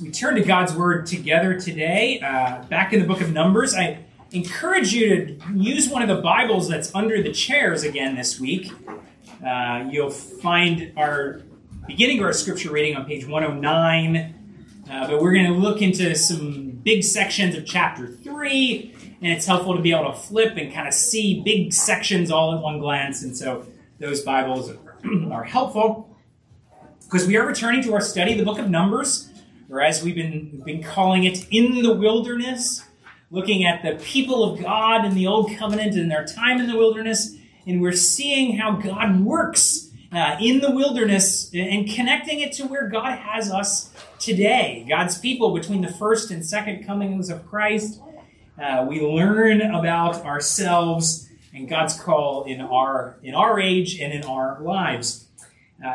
As we turn to God's Word together today, back in the book of Numbers, I encourage you to use one of the Bibles that's under the chairs again this week. You'll find our beginning of our scripture reading on page 109, but we're going to look into some big sections of chapter 3, and it's helpful to be able to flip and kind of see big sections all at one glance, and so those Bibles are helpful, because we are returning to our study of the book of Numbers, or as we've been calling it, In the Wilderness, looking at the people of God in the Old Covenant and their time in the wilderness, and we're seeing how God works in the wilderness and connecting it to where God has us today. God's people between the first and second comings of Christ, we learn about ourselves and God's call in our age and in our lives.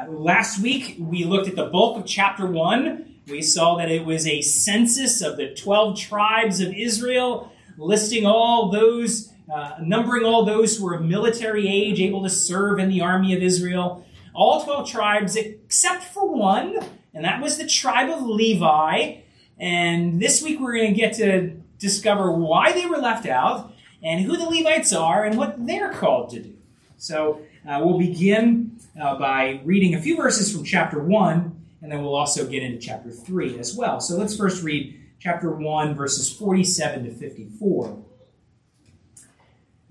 Last week, we looked at the bulk of chapter 1. We saw that it was a census of the 12 tribes of Israel, listing all those, numbering all those who were of military age, able to serve in the army of Israel. All 12 tribes except for one, and that was the tribe of Levi. And this week we're going to get to discover why they were left out and who the Levites are and what they're called to do. So we'll begin by reading a few verses from chapter 1. And then we'll also get into chapter 3 as well. So let's first read chapter 1, verses 47 to 54.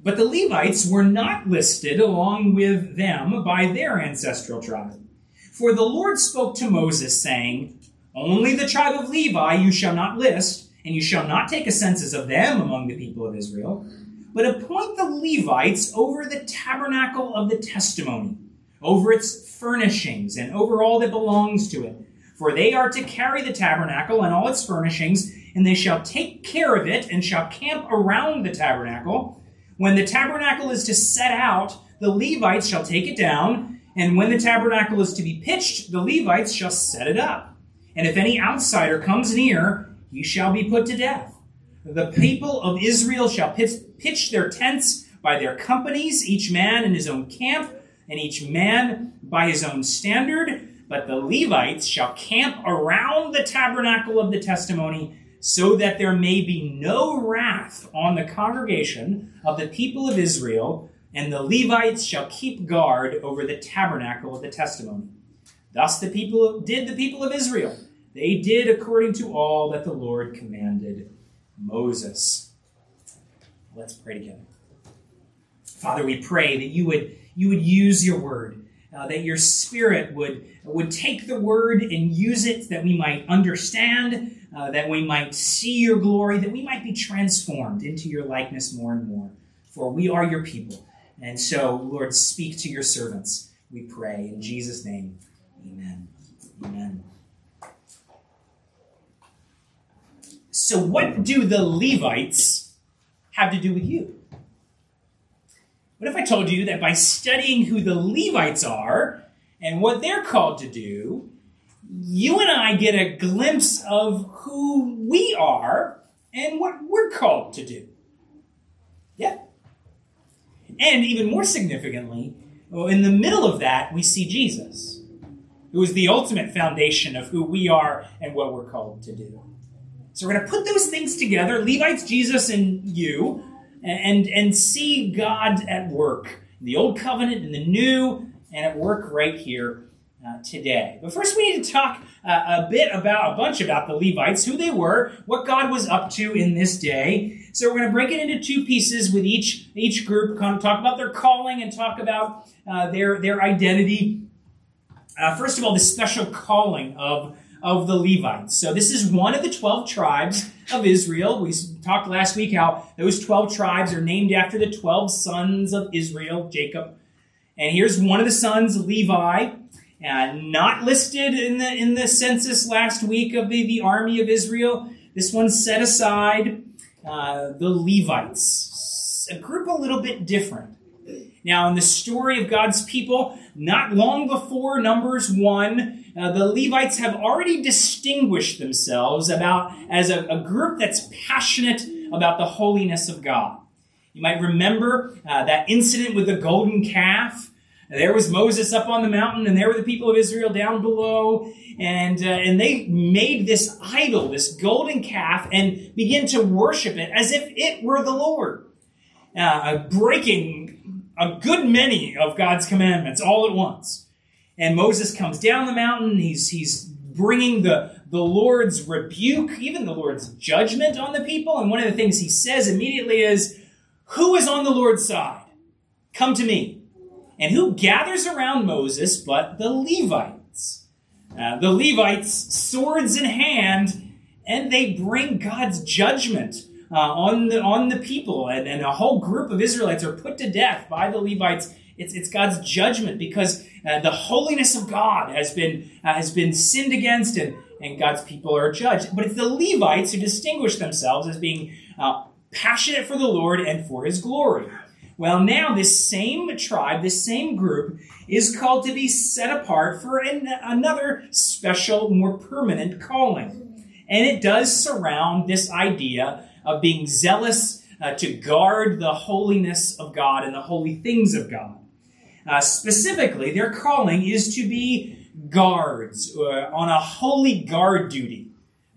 But the Levites were not listed along with them by their ancestral tribe. For the Lord spoke to Moses, saying, "Only the tribe of Levi you shall not list, and you shall not take a census of them among the people of Israel, but appoint the Levites over the tabernacle of the testimony, over its furnishings, and over all that belongs to it. For they are to carry the tabernacle and all its furnishings, and they shall take care of it, and shall camp around the tabernacle. When the tabernacle is to set out, the Levites shall take it down, and when the tabernacle is to be pitched, the Levites shall set it up. And if any outsider comes near, he shall be put to death. The people of Israel shall pitch their tents by their companies, each man in his own camp, and each man by his own standard, but the Levites shall camp around the tabernacle of the testimony, so that there may be no wrath on the congregation of the people of Israel, and the Levites shall keep guard over the tabernacle of the testimony." Thus the people of Israel. They did according to all that the Lord commanded Moses. Let's pray together. Father, we pray that you would use your word, that your Spirit would take the word and use it, that we might understand, that we might see your glory, that we might be transformed into your likeness more and more. For we are your people. And so, Lord, speak to your servants, we pray. In Jesus' name, amen. Amen. So what do the Levites have to do with you? What if I told you that by studying who the Levites are and what they're called to do, you and I get a glimpse of who we are and what we're called to do? Yeah. And even more significantly, in the middle of that, we see Jesus, who is the ultimate foundation of who we are and what we're called to do. So we're going to put those things together, Levites, Jesus, and you, and see God at work, the Old Covenant and the New, and at work right here today. But first we need to talk a bunch about the Levites, who they were, what God was up to in this day. So we're going to break it into two pieces with each group, kind of talk about their calling and talk about their identity. First of all, the special calling of the Levites. So this is one of the 12 tribes of Israel. We talked last week how those 12 tribes are named after the 12 sons of Israel, Jacob. And here's one of the sons, Levi, not listed in the census last week of the army of Israel. This one set aside, the Levites, a group a little bit different. Now, in the story of God's people, not long before Numbers 1, the Levites have already distinguished themselves as a group that's passionate about the holiness of God. You might remember that incident with the golden calf. There was Moses up on the mountain, and there were the people of Israel down below. And they made this idol, this golden calf, and began to worship it as if it were the Lord, breaking a good many of God's commandments all at once. And Moses comes down the mountain. He's bringing the Lord's rebuke, even the Lord's judgment on the people. And one of the things he says immediately is, "Who is on the Lord's side? Come to me." And who gathers around Moses but the Levites? The Levites, swords in hand, and they bring God's judgment on the people. And a whole group of Israelites are put to death by the Levites. It's God's judgment because the holiness of God has been sinned against, and God's people are judged. But it's the Levites who distinguish themselves as being passionate for the Lord and for his glory. Well, now this same tribe, this same group, is called to be set apart for another special, more permanent calling. And it does surround this idea of being zealous to guard the holiness of God and the holy things of God. Specifically, their calling is to be guards on a holy guard duty.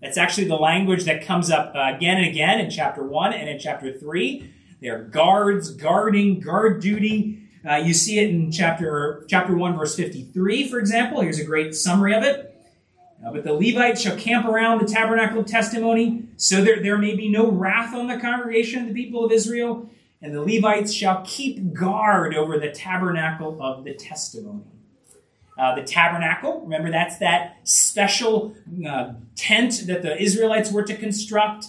That's actually the language that comes up again and again in chapter 1 and in chapter 3. They're guards, guarding, guard duty. You see it in chapter 1, verse 53, for example. Here's a great summary of it. But the Levites shall camp around the tabernacle of testimony, so that there may be no wrath on the congregation of the people of Israel. And the Levites shall keep guard over the tabernacle of the testimony. The tabernacle, remember, that's that special tent that the Israelites were to construct.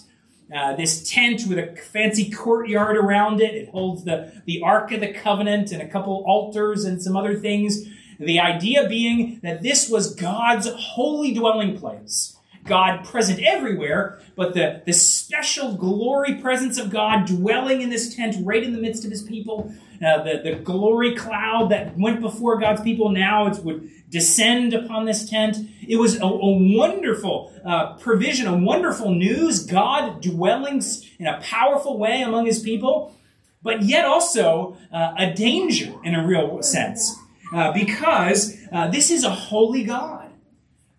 This tent with a fancy courtyard around it. It holds the Ark of the Covenant and a couple altars and some other things. The idea being that this was God's holy dwelling place. God present everywhere, but the special glory presence of God dwelling in this tent right in the midst of his people. The glory cloud that went before God's people now would descend upon this tent. It was a wonderful provision, a wonderful news, God dwelling in a powerful way among his people, but yet also a danger in a real sense, because this is a holy God.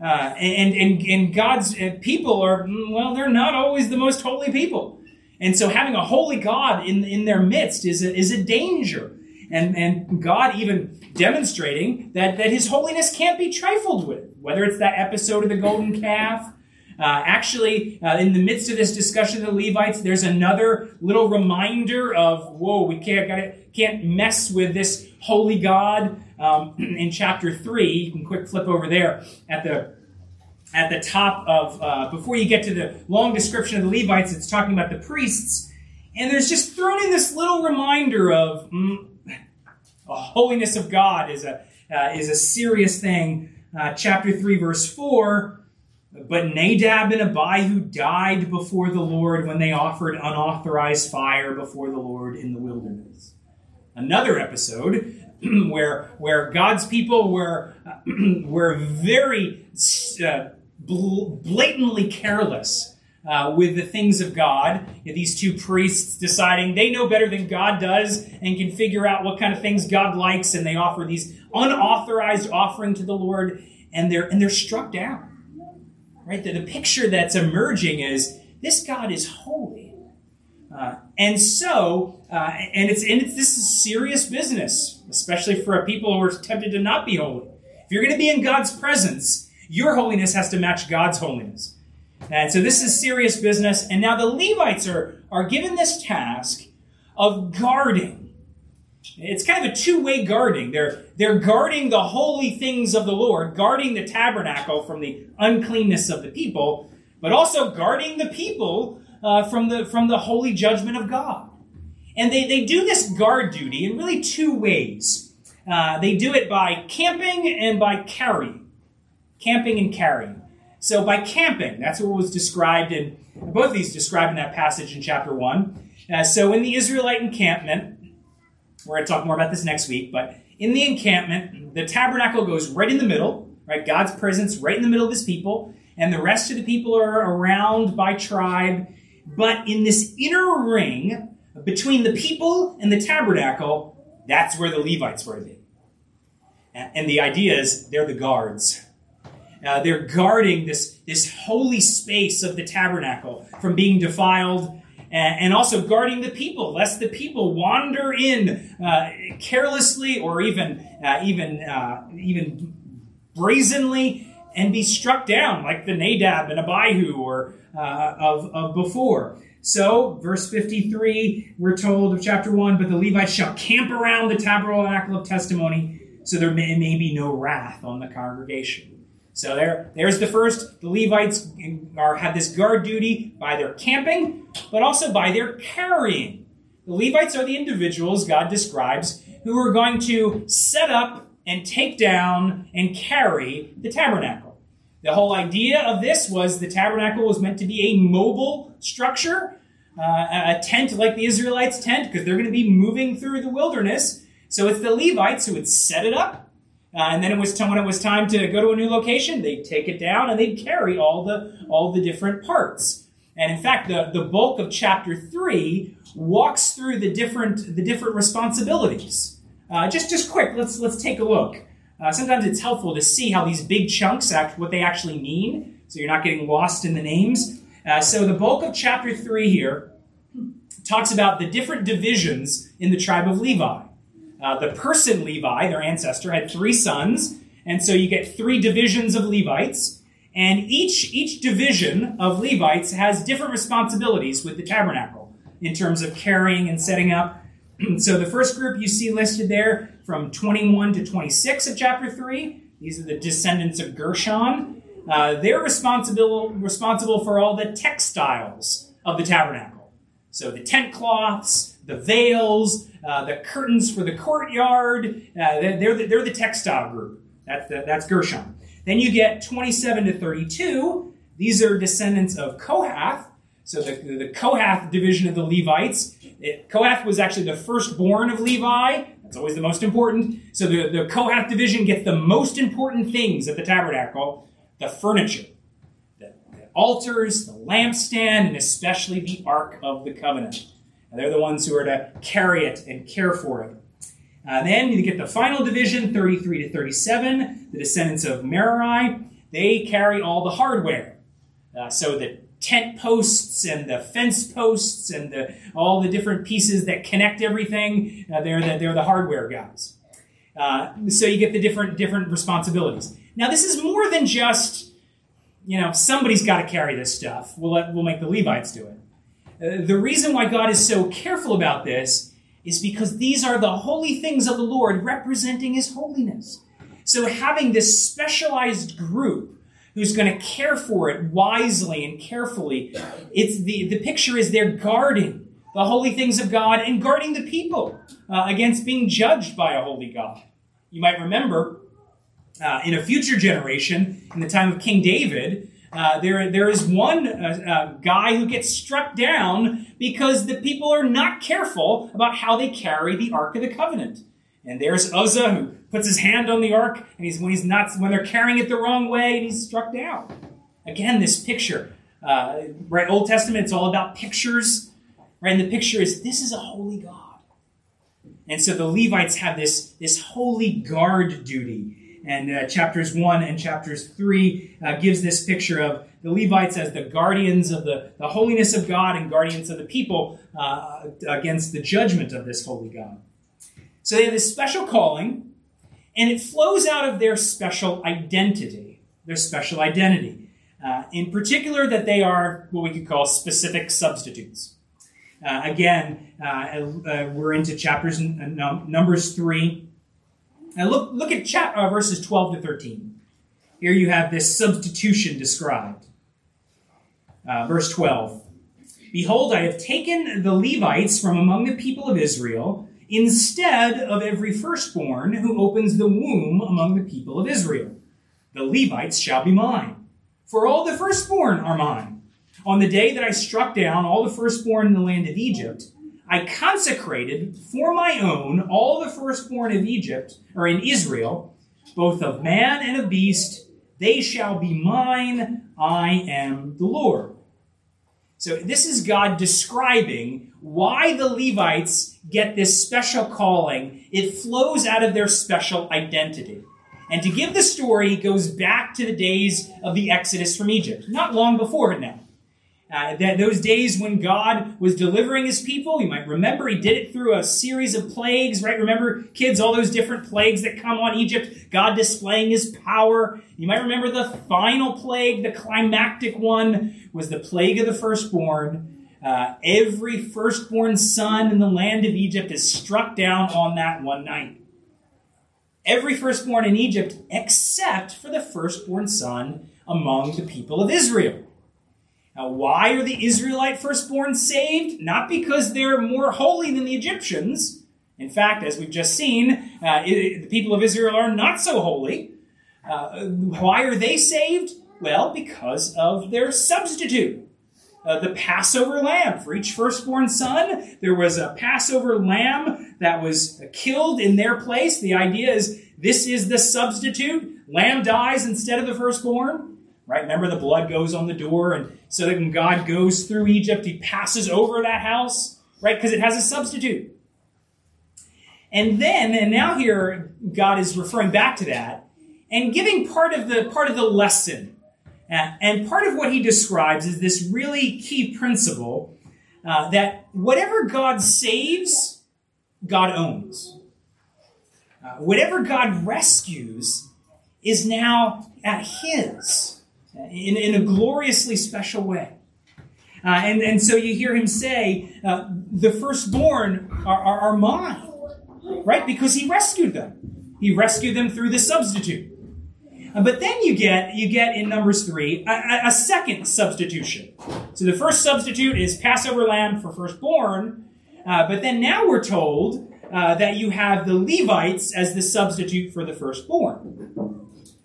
And God's people are, well, they're not always the most holy people. And so having a holy God in their midst is a danger. And God even demonstrating that his holiness can't be trifled with, whether it's that episode of the golden calf. Actually, in the midst of this discussion of the Levites, there's another little reminder of, whoa, we can't mess with this holy God. In chapter 3, you can quick flip over there at the top of, before you get to the long description of the Levites, it's talking about the priests. And there's just thrown in this little reminder of the holiness of God is a serious thing. Chapter 3, verse 4, but Nadab and Abihu died before the Lord when they offered unauthorized fire before the Lord in the wilderness. Another episode where God's people were very blatantly careless with the things of God. These two priests deciding they know better than God does and can figure out what kind of things God likes, and they offer these unauthorized offering to the Lord, and they're struck down. Right? The picture that's emerging is this God is holy, and it's this is serious business. Especially for a people who are tempted to not be holy. If you're going to be in God's presence, your holiness has to match God's holiness. And so this is serious business. And now the Levites are given this task of guarding. It's kind of a two-way guarding. They're guarding the holy things of the Lord, guarding the tabernacle from the uncleanness of the people, but also guarding the people from the holy judgment of God. And they do this guard duty in really two ways. They do it by camping and by carrying. Camping and carrying. So by camping, that's what was described in, both of these described in that passage in chapter 1. So in the Israelite encampment, we're going to talk more about this next week, but in the encampment, the tabernacle goes right in the middle, right? God's presence right in the middle of his people, and the rest of the people are around by tribe. But in this inner ring, between the people and the tabernacle, that's where the Levites were to be. And the idea is they're the guards. They're guarding this holy space of the tabernacle from being defiled, and also guarding the people, lest the people wander in carelessly or even brazenly and be struck down like the Nadab and Abihu or of before. So, verse 53, we're told of chapter 1, but the Levites shall camp around the tabernacle of testimony, so there may be no wrath on the congregation. So there's the first. The Levites have this guard duty by their camping, but also by their carrying. The Levites are the individuals God describes who are going to set up and take down and carry the tabernacle. The whole idea of this was the tabernacle was meant to be a mobile structure, a tent like the Israelites' tent, because they're going to be moving through the wilderness. So it's the Levites who would set it up, and then when it was time to go to a new location, they'd take it down and they'd carry all the different parts. And in fact, the bulk of chapter 3 walks through the different responsibilities. Just quick, let's take a look. Sometimes it's helpful to see how these big chunks what they actually mean, so you're not getting lost in the names. So the bulk of chapter 3 here talks about the different divisions in the tribe of Levi. The person Levi, their ancestor, had 3 sons, and so you get 3 divisions of Levites, and each division of Levites has different responsibilities with the tabernacle in terms of carrying and setting up. So the first group you see listed there from 21 to 26 of chapter 3, these are the descendants of Gershon. They're responsible for all the textiles of the tabernacle. So the tent cloths, the veils, the curtains for the courtyard, they're the textile group. That's Gershon. Then you get 27 to 32. These are descendants of Kohath. So the Kohath division of the Levites. Kohath was actually the firstborn of Levi. That's always the most important. So the Kohath division gets the most important things at the tabernacle, the furniture, the altars, the lampstand, and especially the Ark of the Covenant. And they're the ones who are to carry it and care for it. Then you get the final division, 33 to 37, the descendants of Merari. They carry all the hardware. So the tent posts and the fence posts and all the different pieces that connect everything, they're the hardware guys. So you get the different responsibilities. Now this is more than just, somebody's got to carry this stuff. We'll make the Levites do it. The reason why God is so careful about this is because these are the holy things of the Lord representing His holiness. So having this specialized group who's going to care for it wisely and carefully, it's the picture is they're guarding the holy things of God and guarding the people against being judged by a holy God. You might remember in a future generation, in the time of King David, there is one guy who gets struck down because the people are not careful about how they carry the Ark of the Covenant. And there's Uzzah who puts his hand on the Ark, and when they're carrying it the wrong way, and he's struck down. Again, this picture, right? Old Testament, it's all about pictures, right? And the picture is this is a holy God. And so the Levites have this holy guard duty. And chapters 1 and chapters 3 gives this picture of the Levites as the guardians of the holiness of God and guardians of the people against the judgment of this holy God. So they have this special calling, and it flows out of their special identity. In particular, that they are what we could call specific substitutes. We're into chapters Numbers 3. Now look at verses 12 to 13. Here you have this substitution described. Verse 12. Behold, I have taken the Levites from among the people of Israel instead of every firstborn who opens the womb among the people of Israel. The Levites shall be mine, for all the firstborn are mine. On the day that I struck down all the firstborn in the land of Egypt, I consecrated for my own all the firstborn of Egypt, or in Israel, both of man and of beast. They shall be mine. I am the Lord. So this is God describing why the Levites get this special calling. It flows out of their special identity. And to give the story, he goes back to the days of the Exodus from Egypt, not long before it now. Those days when God was delivering his people, you might remember he did it through a series of plagues, right? Remember, kids, all those different plagues that come on Egypt, God displaying his power. You might remember the final plague, the climactic one, was the plague of the firstborn. Every firstborn son in the land of Egypt is struck down on that one night. Every firstborn in Egypt except for the firstborn son among the people of Israel. Now, why are the Israelite firstborn saved? Not because they're more holy than the Egyptians. In fact, as we've just seen, the people of Israel are not so holy. Why are they saved? Well, because of their substitute. The Passover lamb. For each firstborn son, there was a Passover lamb that was killed in their place. The idea is, this is the substitute. Lamb dies instead of the firstborn. Right? Remember, the blood goes on the door, and so that when God goes through Egypt, he passes over that house, right? Because it has a substitute. And then, and now here, God is referring back to that and giving part of the lesson. And part of what he describes is this really key principle that whatever God saves, God owns. Whatever God rescues is now at his. In a gloriously special way. And so you hear him say, the firstborn are mine, right? Because he rescued them. He rescued them through the substitute. But then you get in Numbers 3, a second substitution. So the first substitute is Passover lamb for firstborn. But then now we're told that you have the Levites as the substitute for the firstborn.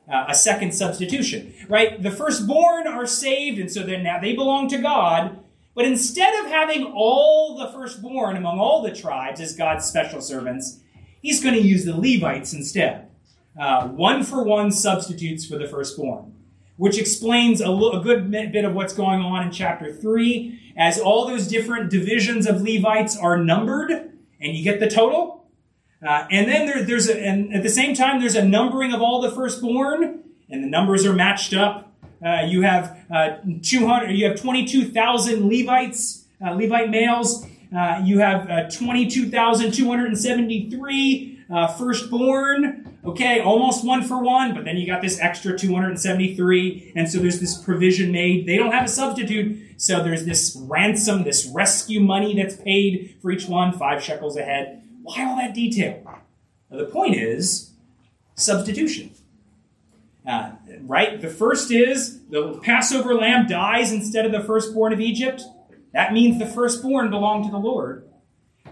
A second substitution, right? The firstborn are saved, and so then now they belong to God. But instead of having all the firstborn among all the tribes as God's special servants, he's going to use the Levites instead. One-for-one substitutes for the firstborn, which explains a good bit of what's going on in chapter 3, as all those different divisions of Levites are numbered, and you get the total. And then there's at the same time, there's a numbering of all the firstborn, and the numbers are matched up. You have 22,000 Levites, Levite males. You have 22,273 firstborn. Okay, almost one for one, but then you got this extra 273, and so there's this provision made. They don't have a substitute, so there's this ransom, this rescue money that's paid for each one, 5 shekels a head. Why all that detail? Well, the point is substitution, right? The first is the Passover lamb dies instead of the firstborn of Egypt. That means the firstborn belong to the Lord.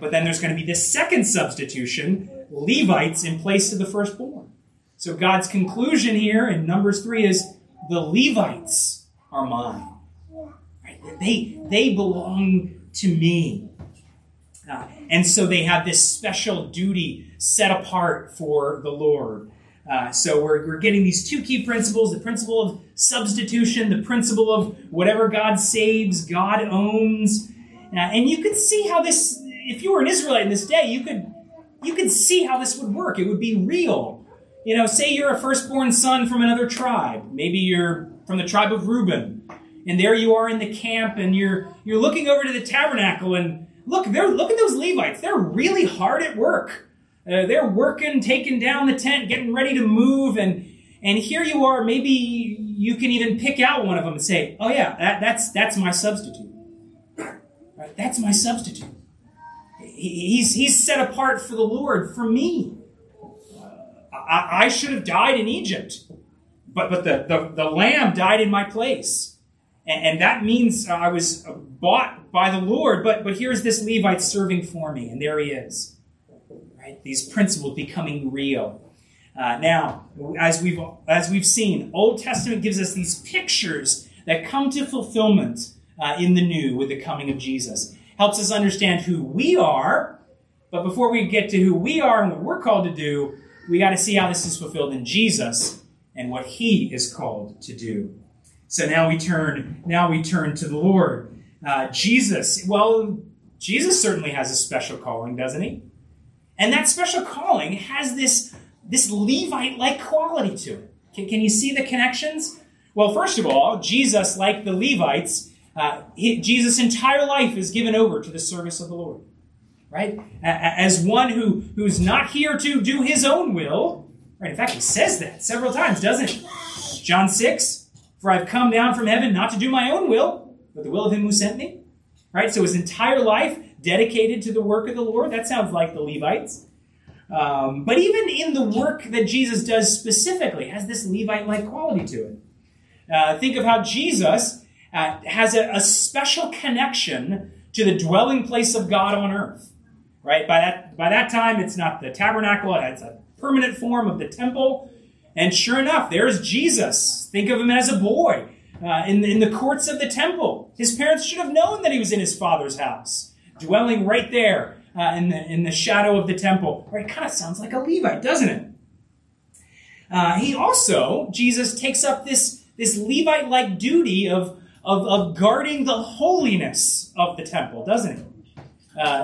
But then there's going to be this second substitution, Levites in place of the firstborn. So God's conclusion here in Numbers 3 is the Levites are mine. Right? They belong to me. And so they have this special duty set apart for the Lord. So we're getting these two key principles, the principle of substitution, the principle of whatever God saves, God owns. And you could see how this, if you were an Israelite in this day, you could see how this would work. It would be real. You know, say you're a firstborn son from another tribe. Maybe you're from the tribe of Reuben. And there you are in the camp, and you're looking over to the tabernacle, and Look at those Levites. They're really hard at work. They're working, taking down the tent, getting ready to move. And here you are. Maybe you can even pick out one of them and say, oh, yeah, that's my substitute. Right? That's my substitute. He's set apart for the Lord, for me. I should have died in Egypt, but the lamb died in my place. And that means I was bought by the Lord, but here's this Levite serving for me, and there he is. Right? These principles becoming real. Now, as we've seen, Old Testament gives us these pictures that come to fulfillment in the New with the coming of Jesus. Helps us understand who we are, but before we get to who we are and what we're called to do, we got to see how this is fulfilled in Jesus and what he is called to do. So now we turn to the Lord. Jesus, well, Jesus certainly has a special calling, doesn't he? And that special calling has this Levite-like quality to it. Can you see the connections? Well, first of all, Jesus, like the Levites, Jesus' entire life is given over to the service of the Lord, right? As one who's not here to do his own will, right? In fact, he says that several times, doesn't he? John 6, for I've come down from heaven not to do my own will, but the will of him who sent me, right? So his entire life dedicated to the work of the Lord. That sounds like the Levites. But even in the work that Jesus does specifically, has this Levite-like quality to it. Think of how Jesus has a special connection to the dwelling place of God on earth, right? By that time, it's not the tabernacle, it's a permanent form of the temple. And sure enough, there's Jesus. Think of him as a boy in the courts of the temple. His parents should have known that he was in his father's house, dwelling right there in the shadow of the temple. Right? It kind of sounds like a Levite, doesn't it? Jesus takes up this Levite-like duty of guarding the holiness of the temple, doesn't it?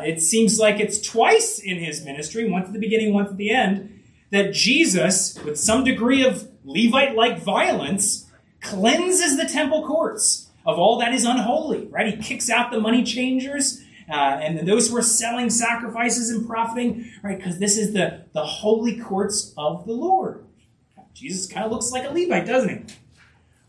It seems like it's twice in his ministry, once at the beginning, once at the end, that Jesus, with some degree of Levite-like violence, cleanses the temple courts of all that is unholy, right? He kicks out the money changers and those who are selling sacrifices and profiting, right? Because this is the holy courts of the Lord. Jesus kind of looks like a Levite, doesn't he?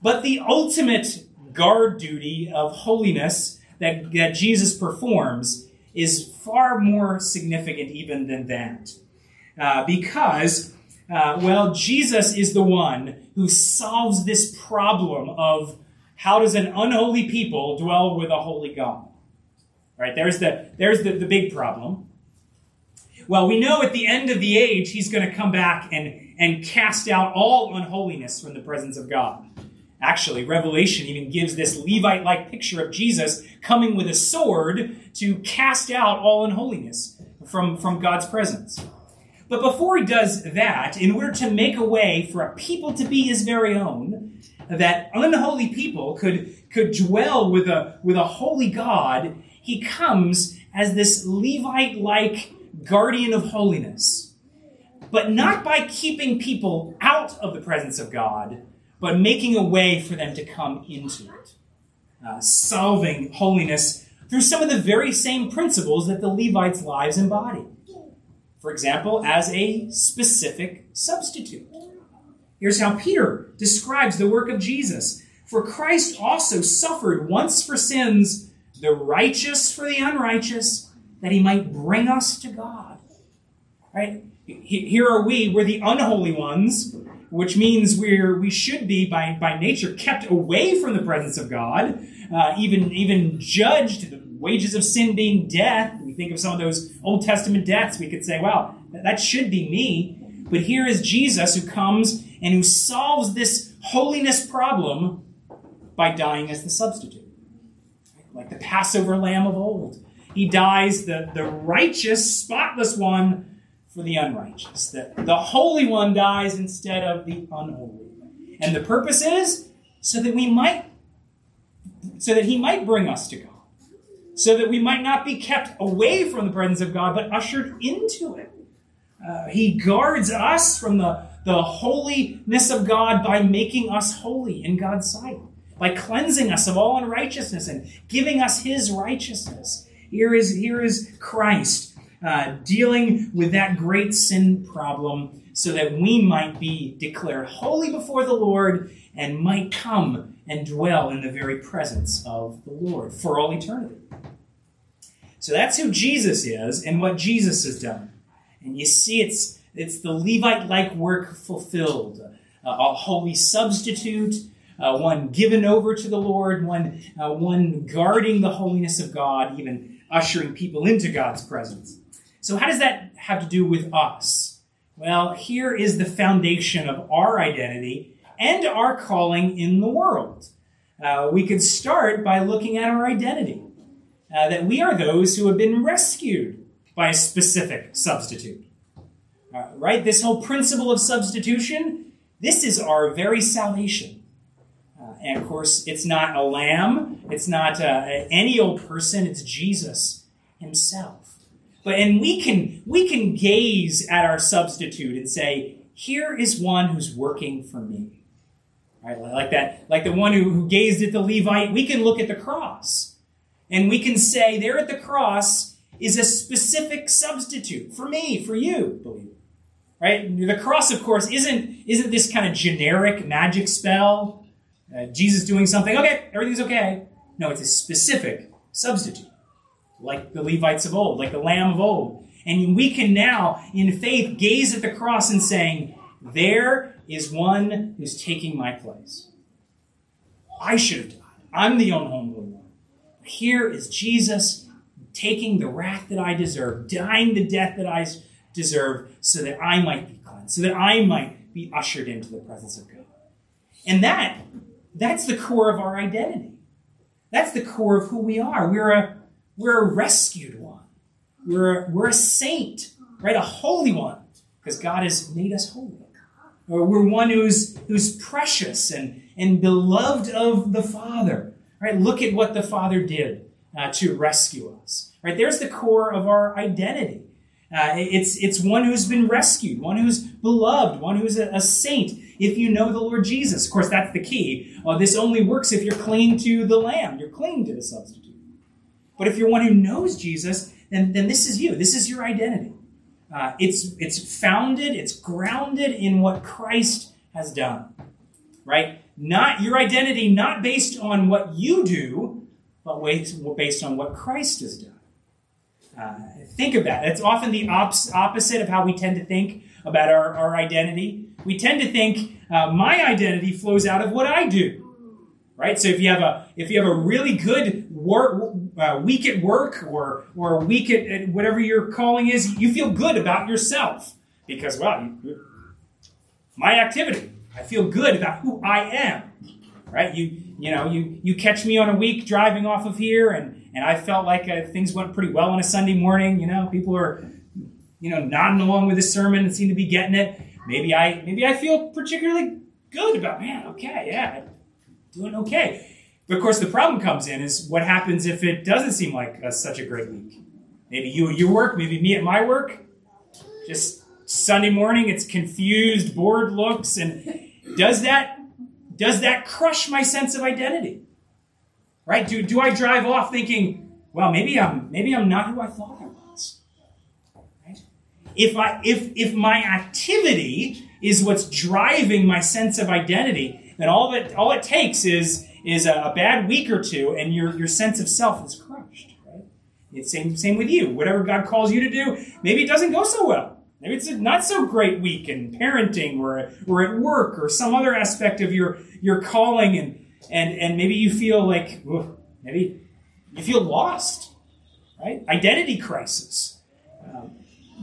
But the ultimate guard duty of holiness that Jesus performs is far more significant even than that. Because Jesus is the one who solves this problem of how does an unholy people dwell with a holy God? Right? There's the big problem. Well, we know at the end of the age, he's going to come back and cast out all unholiness from the presence of God. Actually, Revelation even gives this Levite-like picture of Jesus coming with a sword to cast out all unholiness from God's presence. But before he does that, in order to make a way for a people to be his very own, that unholy people could dwell with a holy God, he comes as this Levite-like guardian of holiness. But not by keeping people out of the presence of God, but making a way for them to come into it. Solving holiness through some of the very same principles that the Levites' lives embody. For example, as a specific substitute. Here's how Peter describes the work of Jesus. For Christ also suffered once for sins, the righteous for the unrighteous, that he might bring us to God. Right? Here are we, we're the unholy ones, which means we should be, by nature, kept away from the presence of God, even judged, the wages of sin being death. We think of some of those Old Testament deaths. We could say, wow, that should be me. But here is Jesus who comes and who solves this holiness problem by dying as the substitute. Like the Passover lamb of old. He dies, the righteous, spotless one, for the unrighteous. The holy one dies instead of the unholy. And the purpose is so that he might bring us to God. So that we might not be kept away from the presence of God, but ushered into it. He guards us from the holiness of God by making us holy in God's sight. By cleansing us of all unrighteousness and giving us his righteousness. Here is Christ. Dealing with that great sin problem so that we might be declared holy before the Lord and might come and dwell in the very presence of the Lord for all eternity. So that's who Jesus is and what Jesus has done. And you see it's the Levite-like work fulfilled. A holy substitute, one given over to the Lord, one guarding the holiness of God, even ushering people into God's presence. So how does that have to do with us? Well, here is the foundation of our identity and our calling in the world. We could start by looking at our identity, that we are those who have been rescued by a specific substitute. Right? This whole principle of substitution, this is our very salvation. And of course, it's not a lamb. It's not any old person. It's Jesus himself. And we can gaze at our substitute and say, here is one who's working for me. Right? Like that, like the one who gazed at the Levite, we can look at the cross. And we can say, there at the cross is a specific substitute for me, for you, believer. Right? The cross, of course, isn't this kind of generic magic spell. Jesus doing something, okay, everything's okay. No, it's a specific substitute. Like the Levites of old, like the Lamb of old. And we can now, in faith, gaze at the cross and saying, there is one who's taking my place. I should have died. I'm the unhonorable one. Here is Jesus taking the wrath that I deserve, dying the death that I deserve, so that I might be cleansed, so that I might be ushered into the presence of God. And that's the core of our identity. That's the core of who we are. We're a rescued one. We're a saint, right? A holy one, because God has made us holy. Or we're one who's precious and beloved of the Father, right? Look at what the Father did to rescue us, right? There's the core of our identity. It's one who's been rescued, one who's beloved, one who's a saint. If you know the Lord Jesus, of course, that's the key. This only works if you're clinging to the Lamb. You're clinging to the substitute. But if you're one who knows Jesus, then this is you. This is your identity. It's founded, it's grounded in what Christ has done, right? Not your identity, not based on what you do, but based on what Christ has done. Think of that. It's often the opposite of how we tend to think about our identity. We tend to think my identity flows out of what I do, right? So if you have a really good week at work or a week at whatever your calling is, you feel good about yourself because, well, my activity, I feel good about who I am, right? You catch me on a week driving off of here, and I felt like things went pretty well on a Sunday morning. You know, people are, nodding along with the sermon and seem to be getting it. Maybe I feel particularly good about, man, okay, yeah, doing okay. But of course, the problem comes in is what happens if it doesn't seem like such a great week. Maybe you at your work, maybe me at my work. Just Sunday morning, it's confused, bored looks, and does that crush my sense of identity? Right? Do I drive off thinking, well, maybe I'm not who I thought I was? Right? If my activity is what's driving my sense of identity, then all it takes is a bad week or two, and your sense of self is crushed, right? It's same with you. Whatever God calls you to do, maybe it doesn't go so well. Maybe it's a not so great week in parenting or at work or some other aspect of your calling, and maybe you feel like, maybe you feel lost, right? Identity crisis.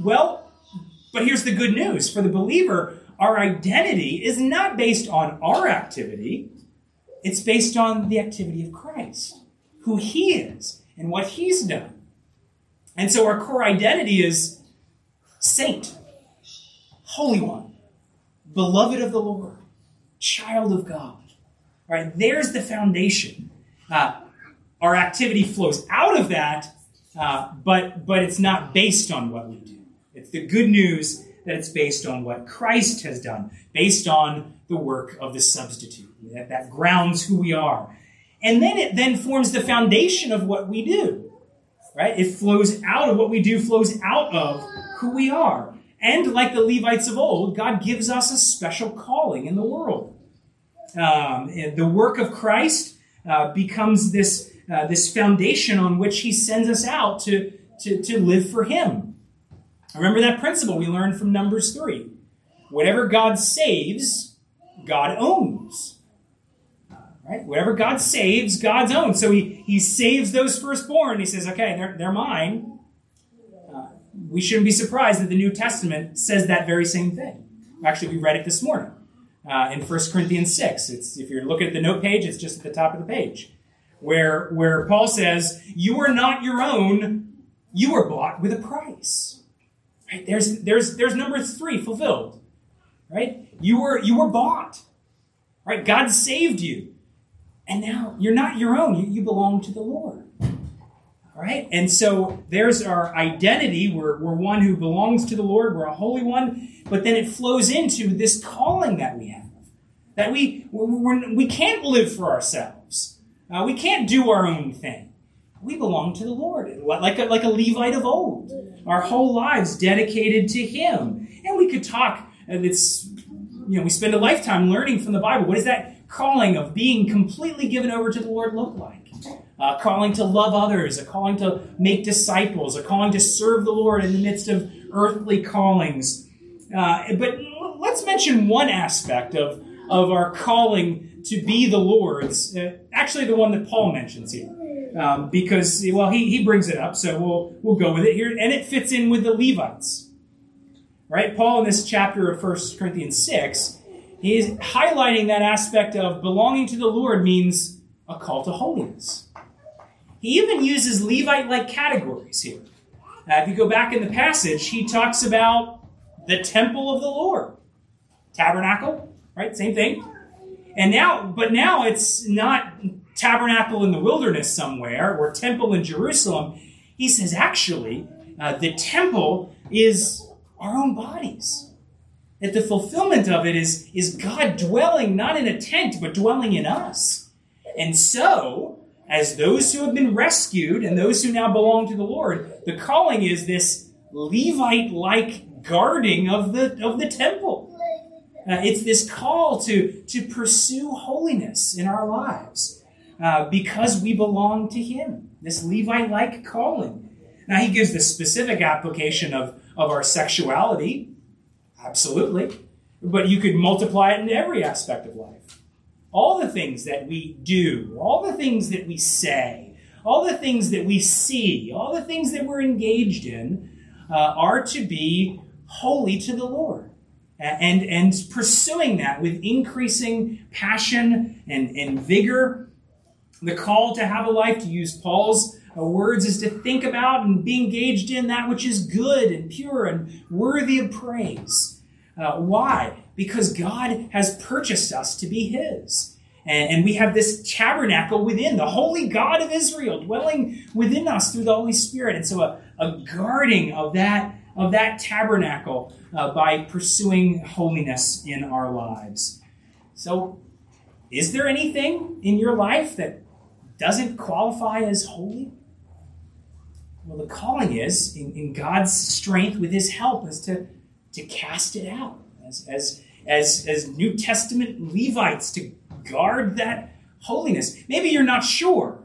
But here's the good news. For the believer, our identity is not based on our activity. It's based on the activity of Christ, who he is and what he's done. And so our core identity is saint, holy one, beloved of the Lord, child of God. Right? There's the foundation. Our activity flows out of that, but it's not based on what we do. It's the good news that it's based on what Christ has done, based on the work of the substitute. That grounds who we are. And then it forms the foundation of what we do, right? It flows out of what we do, flows out of who we are. And like the Levites of old, God gives us a special calling in the world. And the work of Christ becomes this foundation on which he sends us out to live for him. Remember that principle we learned from Numbers 3. Whatever God saves, God owns. Right? Whatever God saves, God's own. So he saves those firstborn. He says, okay, they're mine. We shouldn't be surprised that the New Testament says that very same thing. Actually, we read it this morning in 1 Corinthians 6. If you're looking at the note page, it's just at the top of the page. Where Paul says, you are not your own. You were bought with a price. Right? There's number 3 fulfilled. Right? You were bought. Right? God saved you. And now you're not your own. You belong to the Lord. All right? And so there's our identity. We're one who belongs to the Lord. We're a holy one. But then it flows into this calling that we have. That we can't live for ourselves. We can't do our own thing. We belong to the Lord, like a Levite of old. Our whole lives dedicated to Him. And we could talk, we spend a lifetime learning from the Bible. What does that calling of being completely given over to the Lord look like? A calling to love others, a calling to make disciples, a calling to serve the Lord in the midst of earthly callings. But let's mention one aspect of our calling to be the Lord's, actually the one that Paul mentions here. Because, he brings it up, so we'll go with it here. And it fits in with the Levites. Right? Paul, in this chapter of 1 Corinthians 6, he is highlighting that aspect of belonging to the Lord means a call to holiness. He even uses Levite-like categories here. If you go back in the passage, he talks about the temple of the Lord. Tabernacle, right? Same thing. And now it's not tabernacle in the wilderness somewhere, or temple in Jerusalem. He says, actually, the temple is our own bodies. That the fulfillment of it is God dwelling, not in a tent, but dwelling in us. And so, as those who have been rescued and those who now belong to the Lord, the calling is this Levite-like guarding of the temple. It's this call to pursue holiness in our lives. Because we belong to Him. This Levite-like calling. Now, he gives the specific application of our sexuality. Absolutely. But you could multiply it into every aspect of life. All the things that we do, all the things that we say, all the things that we see, all the things that we're engaged in are to be holy to the Lord. And pursuing that with increasing passion and vigor. The call to have a life, to use Paul's words, is to think about and be engaged in that which is good and pure and worthy of praise. Why? Because God has purchased us to be His. And we have this tabernacle within, the holy God of Israel, dwelling within us through the Holy Spirit. And so a guarding of that tabernacle by pursuing holiness in our lives. So is there anything in your life that doesn't qualify as holy? Well, the calling is, in God's strength with His help, is to cast it out. As New Testament Levites, to guard that holiness. Maybe you're not sure.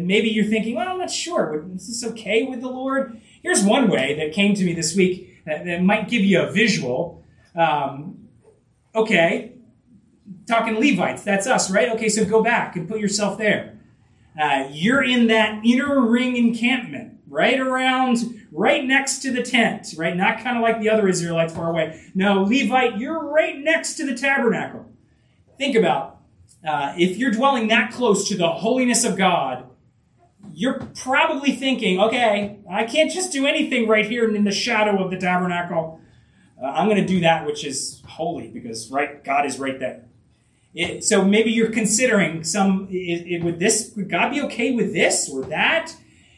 Maybe you're thinking, I'm not sure. Is this okay with the Lord? Here's one way that came to me this week that might give you a visual. Okay. Talking Levites, that's us, right? Okay, so go back and put yourself there. You're in that inner ring encampment, right next to the tent, right? Not kind of like the other Israelites far away. No, Levite, you're right next to the tabernacle. Think about, if you're dwelling that close to the holiness of God, you're probably thinking, okay, I can't just do anything right here in the shadow of the tabernacle. I'm going to do that which is holy because God is right there. So maybe you're considering would God be okay with this or that?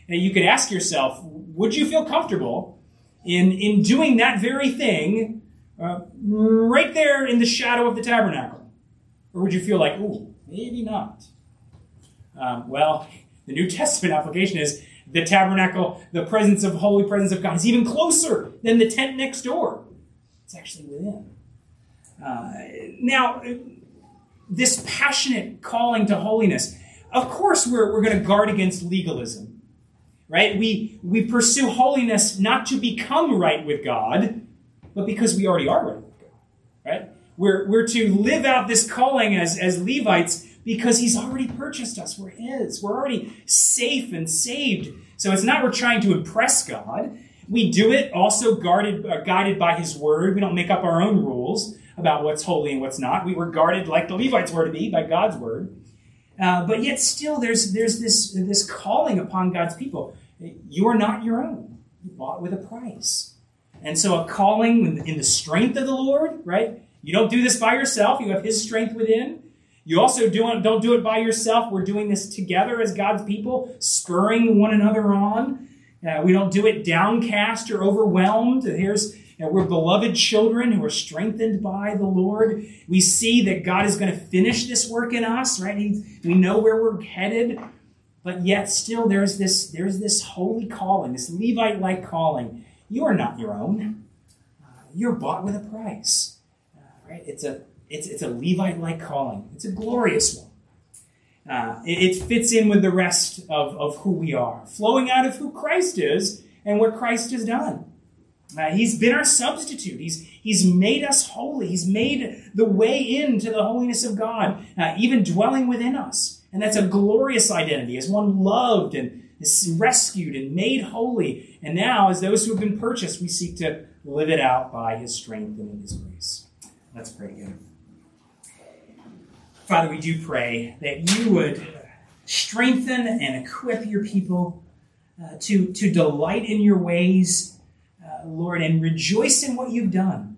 And you could ask yourself, would you feel comfortable in doing that very thing right there in the shadow of the tabernacle? Or would you feel like, ooh, maybe not? The New Testament application is the tabernacle, the holy presence of God is even closer than the tent next door. It's actually within. Now, this passionate calling to holiness. Of course, we're going to guard against legalism, right? We pursue holiness not to become right with God, but because we already are right with God, right? We're to live out this calling as Levites because He's already purchased us. We're His. We're already safe and saved. So it's not we're trying to impress God. We do it also guided by His word. We don't make up our own rules about what's holy and what's not. We were guarded, like the Levites were to be, by God's word. But yet still, there's this calling upon God's people. You are not your own. You bought with a price. And so a calling in the strength of the Lord, right? You don't do this by yourself. You have His strength within. You also don't do it by yourself. We're doing this together as God's people, spurring one another on. We don't do it downcast or overwhelmed. We're beloved children who are strengthened by the Lord. We see that God is going to finish this work in us, right? We know where we're headed, but yet still there's this holy calling, this Levite-like calling. You are not your own. You're bought with a price, right? It's a Levite-like calling. It's a glorious one. It fits in with the rest of who we are, flowing out of who Christ is and what Christ has done. He's been our substitute. He's made us holy. He's made the way into the holiness of God, even dwelling within us. And that's a glorious identity, as one loved and is rescued and made holy. And now, as those who have been purchased, we seek to live it out by his strength and his grace. Let's pray again. Father, we do pray that you would strengthen and equip your people to delight in your ways, Lord, and rejoice in what you've done.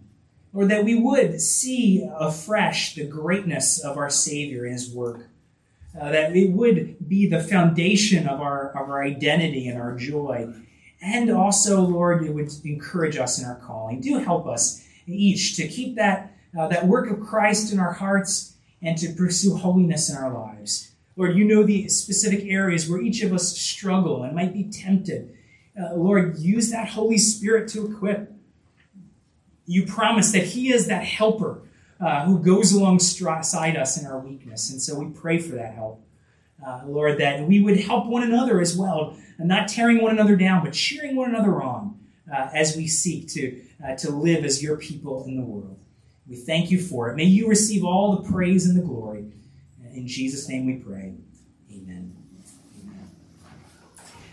Lord, that we would see afresh the greatness of our Savior and his work. That it would be the foundation of our identity and our joy. And also, Lord, it would encourage us in our calling. Do help us each to keep that work of Christ in our hearts and to pursue holiness in our lives. Lord, you know the specific areas where each of us struggle and might be tempted. Lord, use that Holy Spirit to equip. You promise that he is that helper who goes alongside us in our weakness. And so we pray for that help. Lord, that we would help one another as well, not tearing one another down, but cheering one another on as we seek to live as your people in the world. We thank you for it. May you receive all the praise and the glory. In Jesus' name we pray.